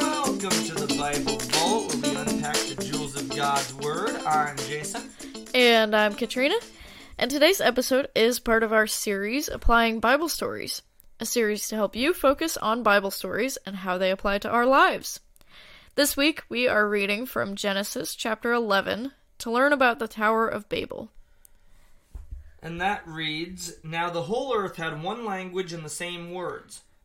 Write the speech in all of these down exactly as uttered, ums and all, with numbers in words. Welcome to the Bible Vault, where we unpack the jewels of God's Word. I'm Jason. And I'm Katrina. And today's episode is part of our series, Applying Bible Stories, a series to help you focus on Bible stories and how they apply to our lives. This week, we are reading from Genesis chapter eleven to learn about the Tower of Babel. And that reads, "Now the whole earth had one language and the same words.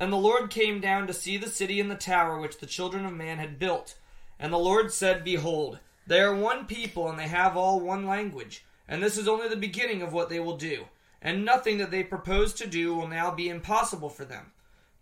And the Lord came down to see the city and the tower which the children of man had built. And the Lord said, 'Behold, they are one people, and they have all one language. And this is only the beginning of what they will do. And nothing that they propose to do will now be impossible for them.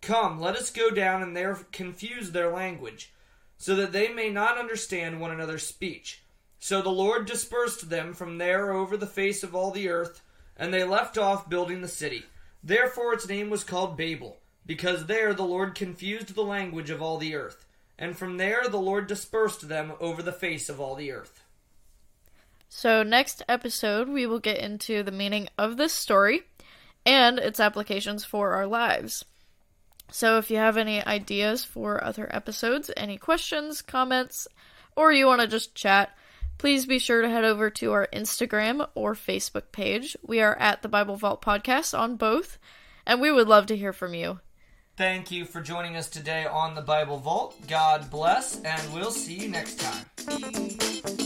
Come, let us go down and there confuse their language, so that they may not understand one another's speech.' So the Lord dispersed them from there over the face of all the earth, and they left off building the city. Therefore its name was called Babel, because there the Lord confused the language of all the earth. And from there the Lord dispersed them over the face of all the earth." So next episode we will get into the meaning of this story and its applications for our lives. So if you have any ideas for other episodes, any questions, comments, or you want to just chat, please be sure to head over to our Instagram or Facebook page. We are at the Bible Vault Podcast on both, and we would love to hear from you. Thank you for joining us today on the Bible Vault. God bless, and we'll see you next time.